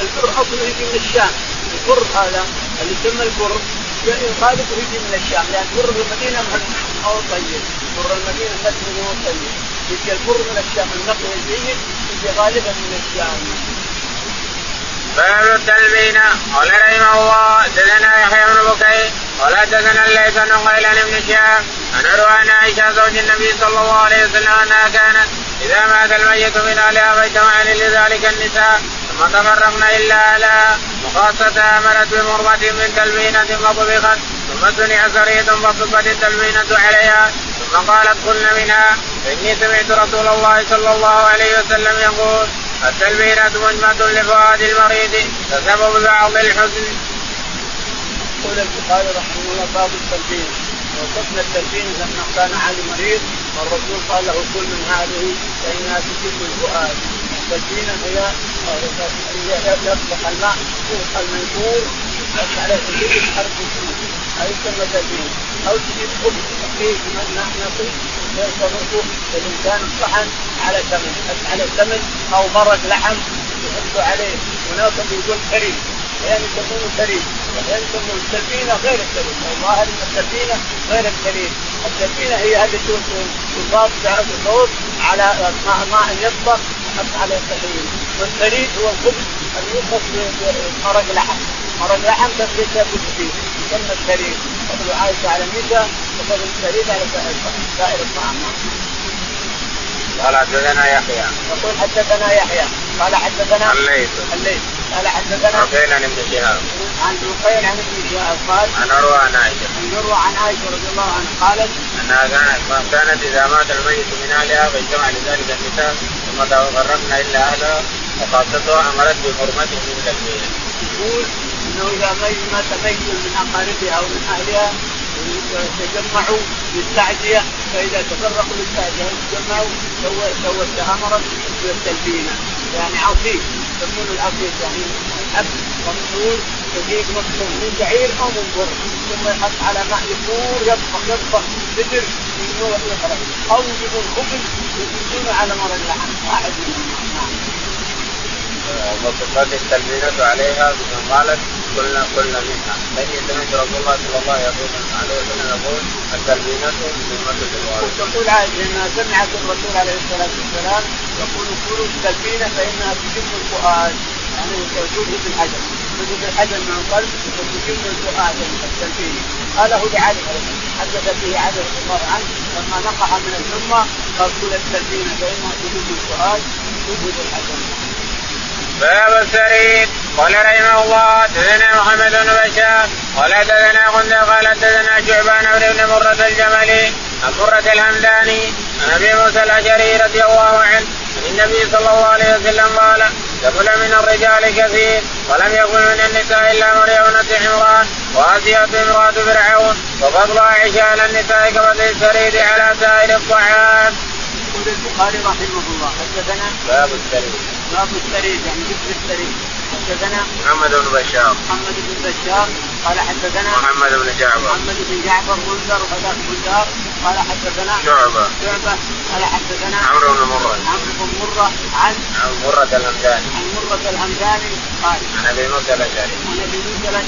البر أصله يجي من الشام، البر هذا اللي يسمى البر الخالق يجي من الشام، لأن بر المدينة هو طيب، بر المدينة نسمه هو طيب، يجي البر من الشام النقل الجيد يجي غالبا من الشام. باب التلبينة قال رحمه الله دثنا يحيى بن بكير ولا دثنا الليث بن غيلان بن شهاب عن عروة عن عائشة زوج النبي صلى الله عليه وسلم أنها كانت إذا مات الميت من أهلها فاجتمعن لذلك النساء ثم تفرقن إلا آلها، وخاصة آمنت بمربة من تلبينة فطبخت ثم صنع سرير فصبت التلبينة عليها ثم قالت كلن منها إني سمعت رسول الله صلى الله عليه وسلم يقول التلبينة مجمة لفؤاد المريض تذهب ببعض الحزن. قال البخاري رحمه الله باب التلبينة وصفنا التلبين لما كان علي مريض والرسول قال له كل من هذه فإنها تشد الفؤاد. التلبين هي يطلق الماء فوق المنشور على تجيب حرف الشوك أي يسمى تلبين، أو تجيب خبز فيه نقل فيصنفه الإنسان الصحن على الثمن أو مرق لحم يحط عليه، وناقل يقول حريم يعني يسمونه التلبين، يعني يسمونه التلبينة غير التلبين، والله أن التلبينة غير التلبين. التلبينة هي هذه تضاف بعض الصوت على ماء يطبخ حتى على التلبين، والتلبين هو الخبز الذي يطبخ بمرق لحم، مرق لحم تسليك يأكل فيه يسمى التلبين، وقد عايش على ميزة وقد التلبين على سائر الطعامات. قال حدثنا يحيى يقول حدثنا يحيى قال حدثنا الليث قال حدثنا عقيل عن ابن شهاب قال عن عائشة رضي الله عنها قالت أنها كانت إذا مات الميت من أهلها فاجتمع لذلك النساء ثم تغرقنا إلا أهلها وخاصتها أمرت بحرمته من تكبيرها. يقول أنه إذا مات ميت من أقاربها أو من أهلها تجمعوا للتعزية، فإذا تفرقوا للتعزية تجمعوا سوتها مرض بالتلبينة يعني عصير تكون العصير يعني أب ومسؤول تجيب مصر من شعير أو من بر ثم يحط على ماء يفور يطبخ بدر من نوع الأخرى أو يجيبون خبز يجيبون على مرض لحم واحد منهم. وصفات التلبينة عليها قالت قلنا منها لكن سمعت رسول الله صلى الله عليه وسلم يقول التلبينة من مسجد الوارد. وتقول عائشة أنها سمعت الرسول عليه الصلاة والسلام يقول كلوا التلبينة فإنها تشم الفؤاد يعني توجد بالحجر من القلب وتشم الفؤاد التلبينة. قاله لعلي حدث به علي رضي الله عنه لما نقح من الجمة قال كل التلبينة فإنها تشم الفؤاد توجد بالحجر. باب السرير. قال رحمه الله تدنا محمد بن بشار ولا تدنا غندر قال تدنا شعبان بن مرة الجملي عن مرة الهمداني عن أبي موسى الأشعري رضي الله عنه عن النبي صلى الله عليه وسلم قال قبل من الرجال كثير ولم يكن من النساء إلا مريمة عمران وآسية امرأة فرعون وفضل عائشة على النساء كفضل السرير على سائر الطعام. قال البخاري رحمه الله حدثنا باب السرير يعني ذكر السرير. حدثنا محمد بن بشار قال حدثنا محمد بن جعفر وزار قال حدثنا شعبة قال حدثنا عمرو بن مرة عن مرة الهمداني قال عن أبي موسى الأشعري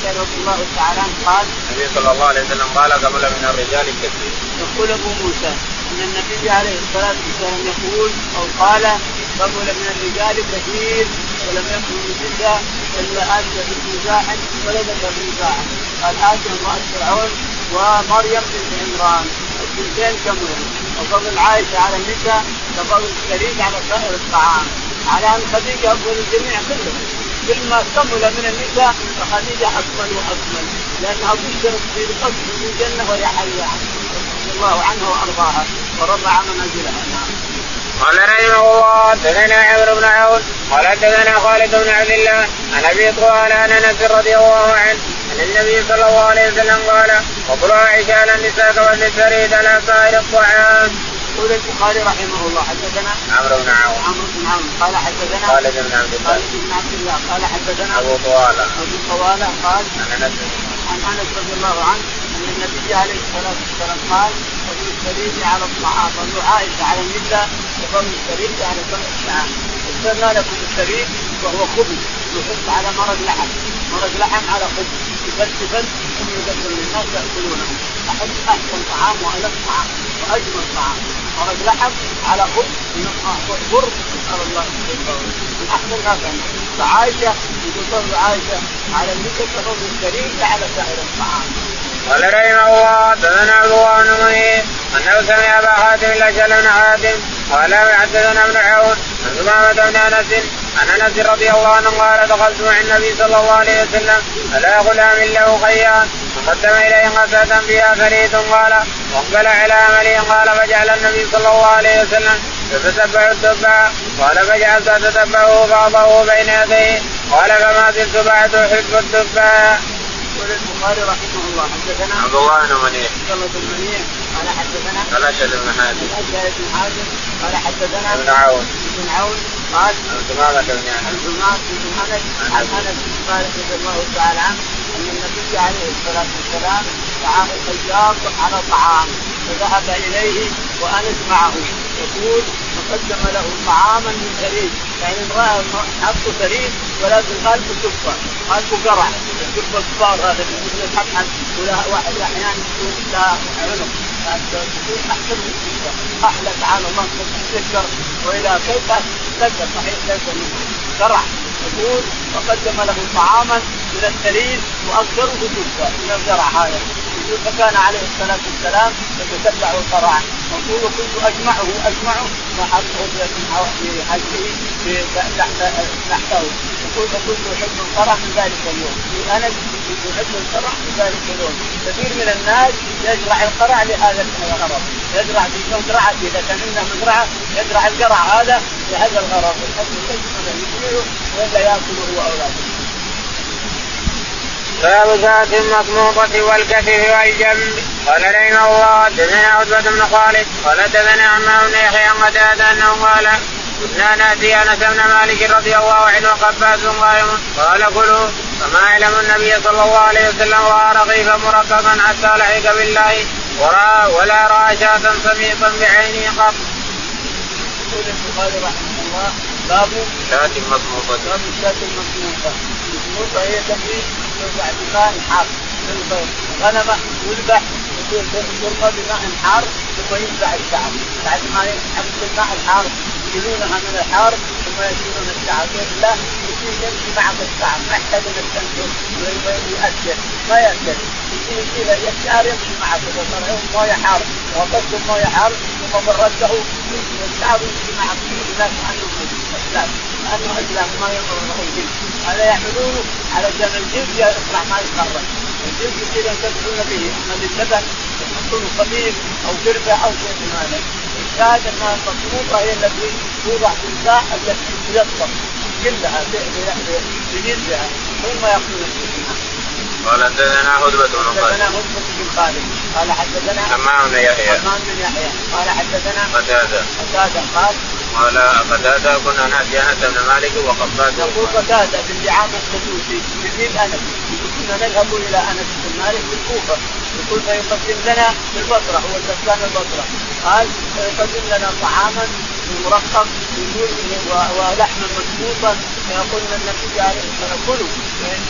رضي الله تعالى عنه قال النبي صلى الله عليه وسلم قال قبل من الرجال كثير. يقول أبو موسى أن النبي عليه الصلاة والسلام يقول أو قال قبل من الرجال كثير ولم يكن جدا إلا آسيا بنت مزاحم ولد بنت مزاحم قال آسيا امرأة فرعون ومريم بنت عمران الثنتين كملوا وفضل عائشة على النساء وفضل السرير على سائر الطعام على أن خديجة أفضل الجميع كلهم كلما كمل من النساء فخديجة أكمل لأنها بشرت بالقصد من الجنة وهي حية رضي الله عنها وأرضاها ورفع منازلها. قال رحمه الله تدنا عمرو بن عون قال تدنا خالد بن عبد الله عن أبي طوال عن أنس رضي الله عنه أن النبي صلى الله عليه وسلم قال وقل عائشة على النساء كفضل السرير على سائر الطعام. قال البخاري رحمه الله حدثنا عمرو بن عون قال حدثنا خالد بن عبد الله قال حدثنا أبو طوال قال عن أنس رضي الله عنه أن النبي عليه الصلاة والسلام قال فضل السرير على الطعام فضل عائشة على النساء وفضل السرير على سائر الطعام. اخترنا لكم السرير وهو خبز يحط على مرق لحم على خبز يبس ثم يقدم للناس يأكلونه أحسن طعام وألف طعام وأجمل طعام مرق لحم على خبز بر على الله من أحسن هذا. فعائشة يقول عائشة على النساء فضل السرير على سائر الطعام. قال رحمه الله تدنا عبد الله بن منير أنه سمع أبا حاتم الأشعري بن حاتم قال حدثنا ابن عون عن ثمامة بن أنس رضي الله عنه قال دخلت مع النبي صلى الله عليه وسلم فلا غلام له خيان فقدم إليه قصة بها فريد قال وانقلع على عمله قال فجعل النبي صلى الله عليه وسلم يتتبع السباع قال فجعلت تتبعه بعضه بين يديه قال فما زلت بعد أحب السباع. قال البخاري رحمه الله حدثنا عبد الله بن منيع قال حدثنا قال أشهد بن حازم قال حدثنا ابن عون قال عن سماك عن أنس قال رضي الله تعالى عنه أن النبي عليه الصلاة والسلام دعاه الخياط على طعام فذهب إليه وأنس معه يقول فقدم له طعاما من ثريد، يعني امرأة حطوا ثريد ولكن خالفوا السفة خالفوا قرع السفة الصفار هذا مثل الحبحة ولا أحيانا تكون عنه تكون أحسن من السفة أحلى تعالى الله تذكر وإلى كيف تذكر صحيح ليس منه قرع يقول فقدم له طعاما من الثريد وأكثره سفة من القرع هذا فكان عليه الصلاة والسلام يتتبع القرع يقول كنت أجمعه نحته يقول كنت أحب القرع في ذلك اليوم أنا كنت أحب القرع في ذلك اليوم. كثير من الناس يزرع القرع لهذا الغرض، يزرع في مزرعة إذا كان عندنا مزرعة يزرع القرع هذا لهذا الغرض ولا يأكله أولاده. باب ذات المضموطة والكتف والجنب. قال رحمه الله دثنا عتبة بن خالد قال دثنا عمرو بن يحيى عن قتادة أنه قال كنا نأتي أنس بن مالك رضي الله عنه وقباس قائم قال كلوا فما يعلم النبي صلى الله عليه وسلم رأى رغيفا مركبا حتى لحق بالله ولا رأى شاة سميطا بعينه قط. يقول البخاري رحمه الله باب ذات المضموطة هي تحريك يوضع بماء حار غنمة والبح يرمى بماء حار ثم ينزع الشعر بعد ما ينحب الماء الحار يجلونها من الحار ثم يجلون الشعر لا يجي يمشي معك الشعر محتاج للتنفس ويؤثر ما يؤثر يجي الشعر يمشي معك ويطلعون موية حار ويطلعون موية حار ثم برده يجي الشعر يمشي معك لا تعنه الشعر لأنه أجلاب ما يطلعونه الجلد هذا يحملونه على جنب الجلد يطلع ما يتخرج الجلد كذا ينتبهون به أما لللبن يحطونه قليل أو جربة أو شيء من هذا الشاهد أنها المضموطة هي التي توضع في الساعة التي تلطف كلها بجلدها ثم يأخذون الجلد. قال حدثنا عتبة بن خالد قال حدثنا حمام بن يحيى قال حدثنا قتادة قال قال قتادة كنا نأتي أنس بن مالك وقباس يقول قتادة بالدعامة السدوسي تلميذ أنس كنا نذهب إلى أنس بن مالك بالكوفة يقول فيقدم لنا بالبصرة هو الكسلان البصرة قال فيقدم لنا طعاما مرقم ولحم مضبوطا يقول النبي عليه الصلاة كله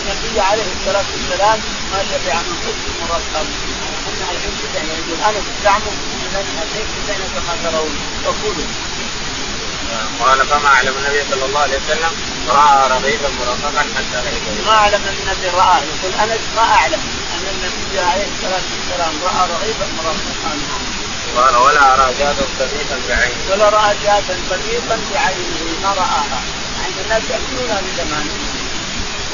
النبي عليه الصلاة والسلام ما شبع من خبز مرقم أنا الحمد لله يقول أنا بزعمه أنا الحمد لله كما ترون فكله. قال فما أعلم النبي صلى الله عليه وسلم رأى رغيفا مرقما حتى لحقه. ما أعلم النبي رأى يقول أنا ما أعلم أن النبي عليه الصلاة والسلام رأى رغيفا مرقما قال ولا أرى شاة سميطا بعينه ما رآها عند الناس يأكلونها بزمان.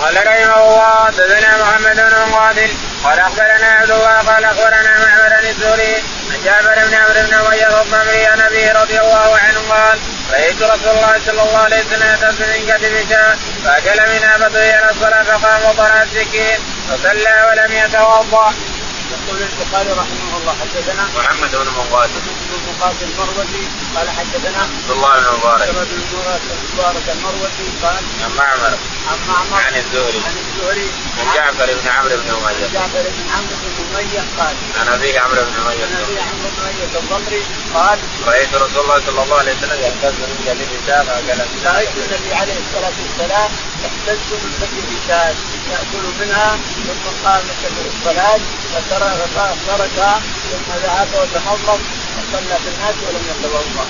قال رحمه الله دثنا محمد بن قاتل قال أخبرنا عبد الله قال أخبرنا معمر الزهري عن جابر بن عمرو بن أبي الضمري عن أبيه رضي الله عنه قال رأيت رسول الله صلى الله عليه وسلم يأكل من كتف شاة فأكل منها فطهي على الصلاة فقام وضرع السكين فصلى ولم يتوضأ. يقول البخاري رحمه الله حدثنا محمد بن مقاتل المروزي قال حدثنا عبد الله بن مبارك المروزي قال عن معمر عن الزهري عن جعفر بن عمرو بن أمية قال عن أبيه عمرو بن أمية الضمري قال رأيت رسول الله صلى الله عليه وسلم يحتز من كتف شاة رأيت النبي عليه الصلاة والسلام يحتز من كتف شاة يأكل منها ثم قام يكمل الصلاة تركها ثم ذهب وتمضمض وصلى في الناس ولم يتوضأ.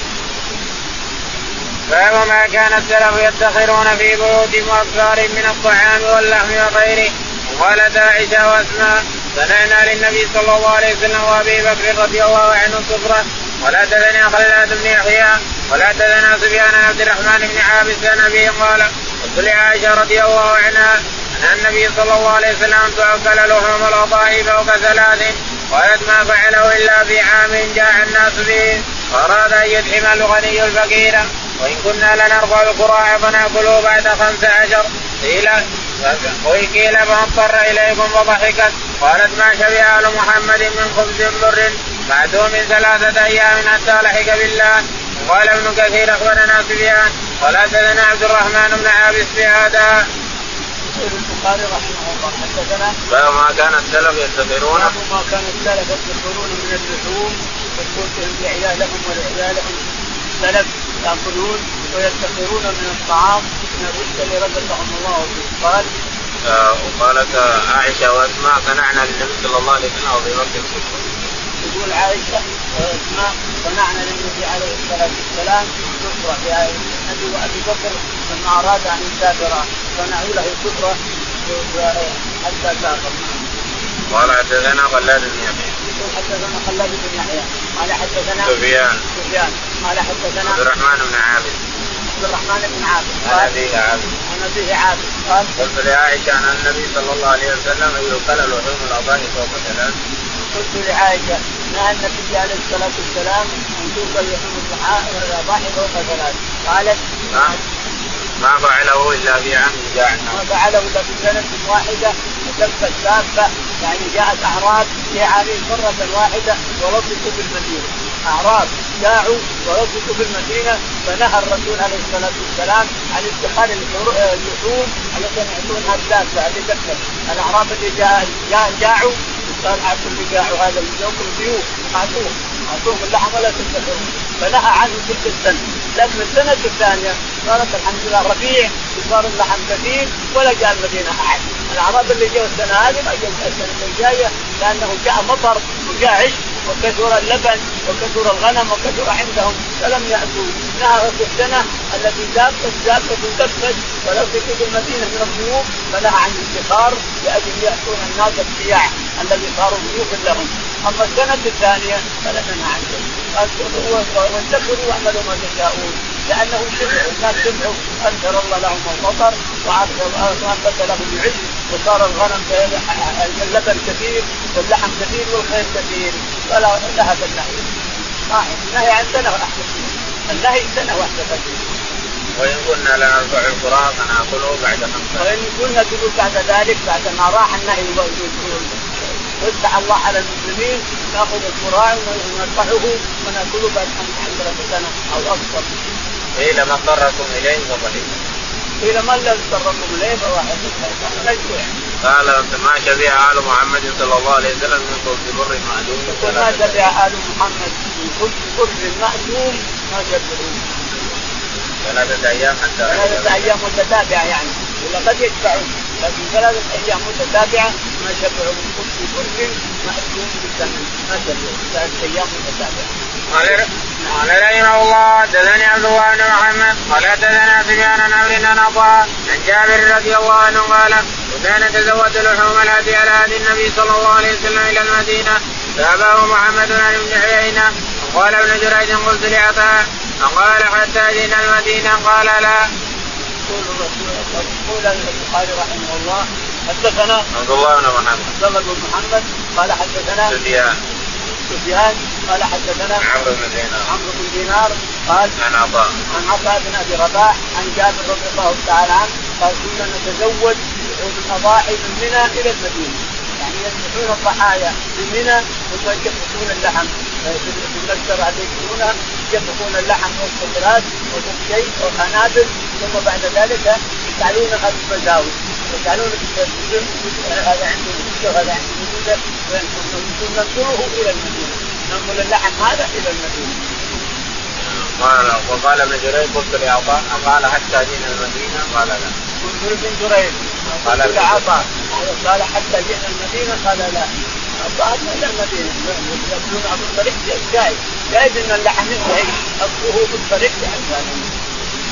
فهو ما كان السلف يدخرون في بيوتهم وأسفارهم من الطعام واللحم وغيره. وقالت عائشة وأسماء سمعنا للنبي صلى الله عليه وسلم وأبي بكر رضي الله عنه صفرة ولا تدنى خلاد بن يحيى ولا تدنى سفيان عبد الرحمن بن عابس عن أبيه قال قلت لعائشة رضي الله عنها أن النبي صلى الله عليه وسلم تأكل لحوم الأضاحي فوق ثلاث قالت ما فعله إلا في عام جاء الناس به فأراد أن يدحم الغني الفقير وإن كنا لنرفع القراع فنأكله بعد 15 قيل وقيل فاضطر إليكم وضحكت. قالت ما شبع آل محمد من خبز ضر معدوم ثلاثة أيام حتى لحق بالله. وقال ابن كثير أخبرنا سفيان قال حدثنا عبد الرحمن بن عابس في هذا. باب ما كان السلف يستطيرون من اللحوم ويقولون لعيالهم ولعيالهم السلف يأكلون ويستطيرون من الطعام من الرزق اللي رزقهم الله فيه. قال وقالت عائشة وأسماء صنعنا للنبي صلى الله عليه وسلم وفي وقت الصبح. تقول عائشة وأسماء صنعنا للنبي عليه الصلاة والسلام سفرة في النبي وأبي بكر لما أراد أن يسافر صنعوا له سفرة حتى سافر. قال حدثنا خلاد بن يحيى قال حدثنا سفيان قال حدثنا عبد الرحمن بن عابد عن أبيه عابد قال قلت لعائشة عن النبي صلى الله عليه وسلم يؤكل لحوم الأضاحي فوق ثلاث. قلت لعائشة نهى النبي عليه الصلاة والسلام أن تؤكل لحوم الأضاحي فوق ثلاث. قالت ما فعله إلا في عام جاء ما فعله إلا في سنة واحدة تلك السافة، يعني جاءت أعراب في عام مرة واحدة وربطوا بالمدينة. أعراب جاءوا وربطوا بالمدينة فنهى الرسول عليه الصلاة والسلام عن ادخال اللحوم التي يأكلونها السافة التي تكتب الأعراب اللي جاءوا قال عبد اللي جاءوا هذا اليوم الضيوف عطوه اللحم ولا تستخدمه فنهى عنه تلك السنة. لكن السنة الثانية صارت الحمد لله ربيع وصار اللحم كثير ولا جاء المدينة أحد. العرب اللي جاءوا السنة هذه ما جاءوا السنة الجاية لأنه جاء مطر وجاء عشب وكثر اللبن وكثر الغنم وكثر عندهم فلم يأتوا. نهى السنة التي زابت ولو تكيد المدينة من الضيوف فنهى عن الانتخار لأجل يأتون الناس السياح الذي صاروا ضيوف لهم. أما السنة الثانية فلا تنهى عنهم وانتخروا وعملوا ما تشاءون لأنه الناس سمعوا أنزل الله لهم المطر وأنبت لهم العشب وصار الغنم اللبن كثير واللحم كثير والخير كثير فلا ذهب النهي. النهي عن سنة وأحسن النهي سنة وأحسن فيه. وإن كنا لنرفع الفراق نأكله بعد 5 وإن كنا تقول بعد ذلك بعد ما راح النهي وزع الله على المسلمين نأخذ القرآن ونرفعه ونأكله بعد 15 سنة أو أكثر. قيل ما اضطرتم إليه فضحكتم. قيل ما الذي اضطرتم إليه فضحكتم. قال ما شبع آل محمد صلى الله عليه وسلم من خبز بر مأدوم. ما شبع آل محمد من خبز بر مأدوم ما شبعون. 3 أيام حتى. 3 أيام متتابعة يعني ولا قد يشبعون. لكن 3 أيام متتابعة ما شبعوا من خبز بر مأدوم بالسمن ما شبعوا 3 أيام متتابعة. قال رحمه الله دثني عبد الله بن محمد قال دثنا سفيان عن عمرو بن عطاء عن جابر رضي الله عنه قال وكان تزود لحوم الهدي على هدي النبي صلى الله عليه وسلم الى المدينه فاباه محمد عن ابن عيينه وقال ابن جريج قلت لعطاء فقال حتى جئنا المدينه قال لا. قال رحمه الله حدثنا عبد الله بن محمد قال حدثنا سفيان قال حدثنا عمرو بن دينار قال عن عطاء بن أبي رباح عن جابر رضي الله تعالى عنه قال كنا نتزوج الأضاحي من منى إلى المدينة يعني يذبحون الضحايا من منى ويذبحون اللحم بالمسرع يذبحونها يذبحون اللحم والخضرات والشيء والقنابل ثم بعد ذلك يجعلونها بالمزاوي يجعلون هذا عنده هذا عنده وننقله إلى المدينة ننقل اللحم هذا إلى المدينة. وقال ابن جريج قلت لعطاء قال حتى جئنا المدينة قال لا. قلت ابن جريج قال لعطاء قال حتى جئنا المدينة قال لا. أطلعنا إلى المدينة يقولون عبد الطريق جايز إن اللحم ينتهي أطلعه بالطريق عن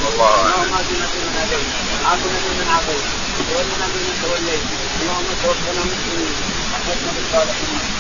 والله ما دينا من علينا عافنا من عافية وولنا من توليت اللهم توفنا مسلمين أحسن بالصالحين.